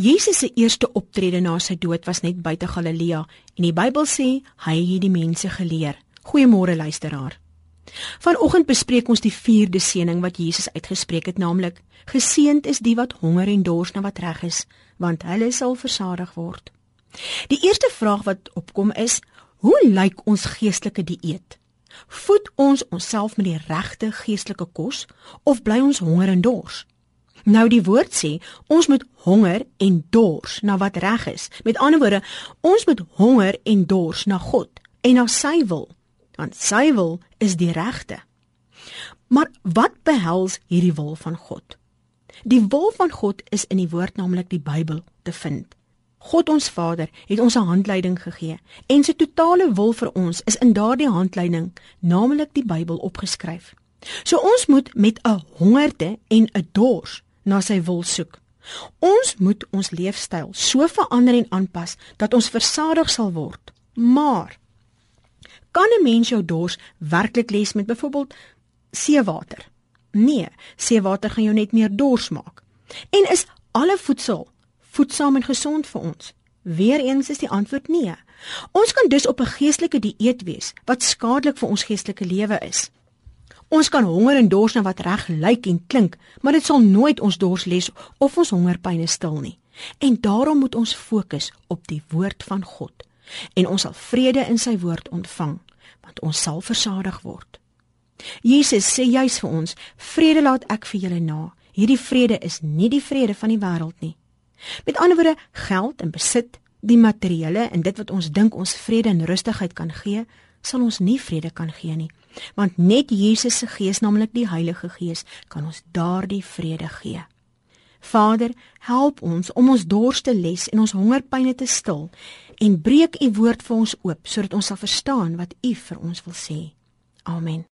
Jesus se eerste optrede na sy dood was net buite Galilea en die Bybel sê hy het die mense geleer. Goeiemôre luisteraar. Vanoggend bespreek ons die vierde seëning wat Jesus uitgespreek het, naamlik: Geseënd is die wat honger en dors na wat reg is, want hulle sal versadig word. Die eerste vraag wat opkom is: hoe lyk ons geestelike dieet? Voed ons onsself met die regte geestelike kos of bly ons honger en dors? Nou die woord sê, ons moet honger en dors na wat reg is. Met ander woorde, ons moet honger en dors na God en na sy wil, want sy wil is die regte. Maar wat behels hierdie wil van God? Die wil van God is in die woord, naamlik die Bybel, te vind. God ons Vader het ons 'n handleiding gegee en sy totale wil vir ons is in daardie handleiding, naamlik die Bybel, opgeskryf. So ons moet met 'n hongerte en 'n dors na sy wil soek. Ons moet ons leefstyl so verander en aanpas dat ons versadig sal word. Maar kan 'n mens jou dors werklik les met byvoorbeeld seewater? Nee, seewater gaan jou net meer dors maak. En is alle voedsel voedsaam en gesond vir ons? Weereens is die antwoord nee. Ons kan dus op 'n geestelike dieet wees wat skadelik vir ons geestelike lewe is. Ons kan honger en dors na wat reg lyk en klink, maar dit sal nooit ons dors les of ons hongerpyne stil nie. En daarom moet ons fokus op die woord van God en ons sal vrede in sy woord ontvang, want ons sal versadig word. Jesus sê juis vir ons: vrede laat ek vir julle na. Hierdie vrede is nie die vrede van die wêreld nie. Met ander woorde, geld en besit, die materiële en dit wat ons dink ons vrede en rustigheid kan gee, sal ons nie vrede kan gee nie, want net Jesus se Gees, naamlik die Heilige Gees, kan ons daardie vrede gee. Vader, help ons om ons dors te les en ons hongerpyne te stil, en breek u woord vir ons oop sodat ons sal verstaan wat u vir ons wil sê. Amen.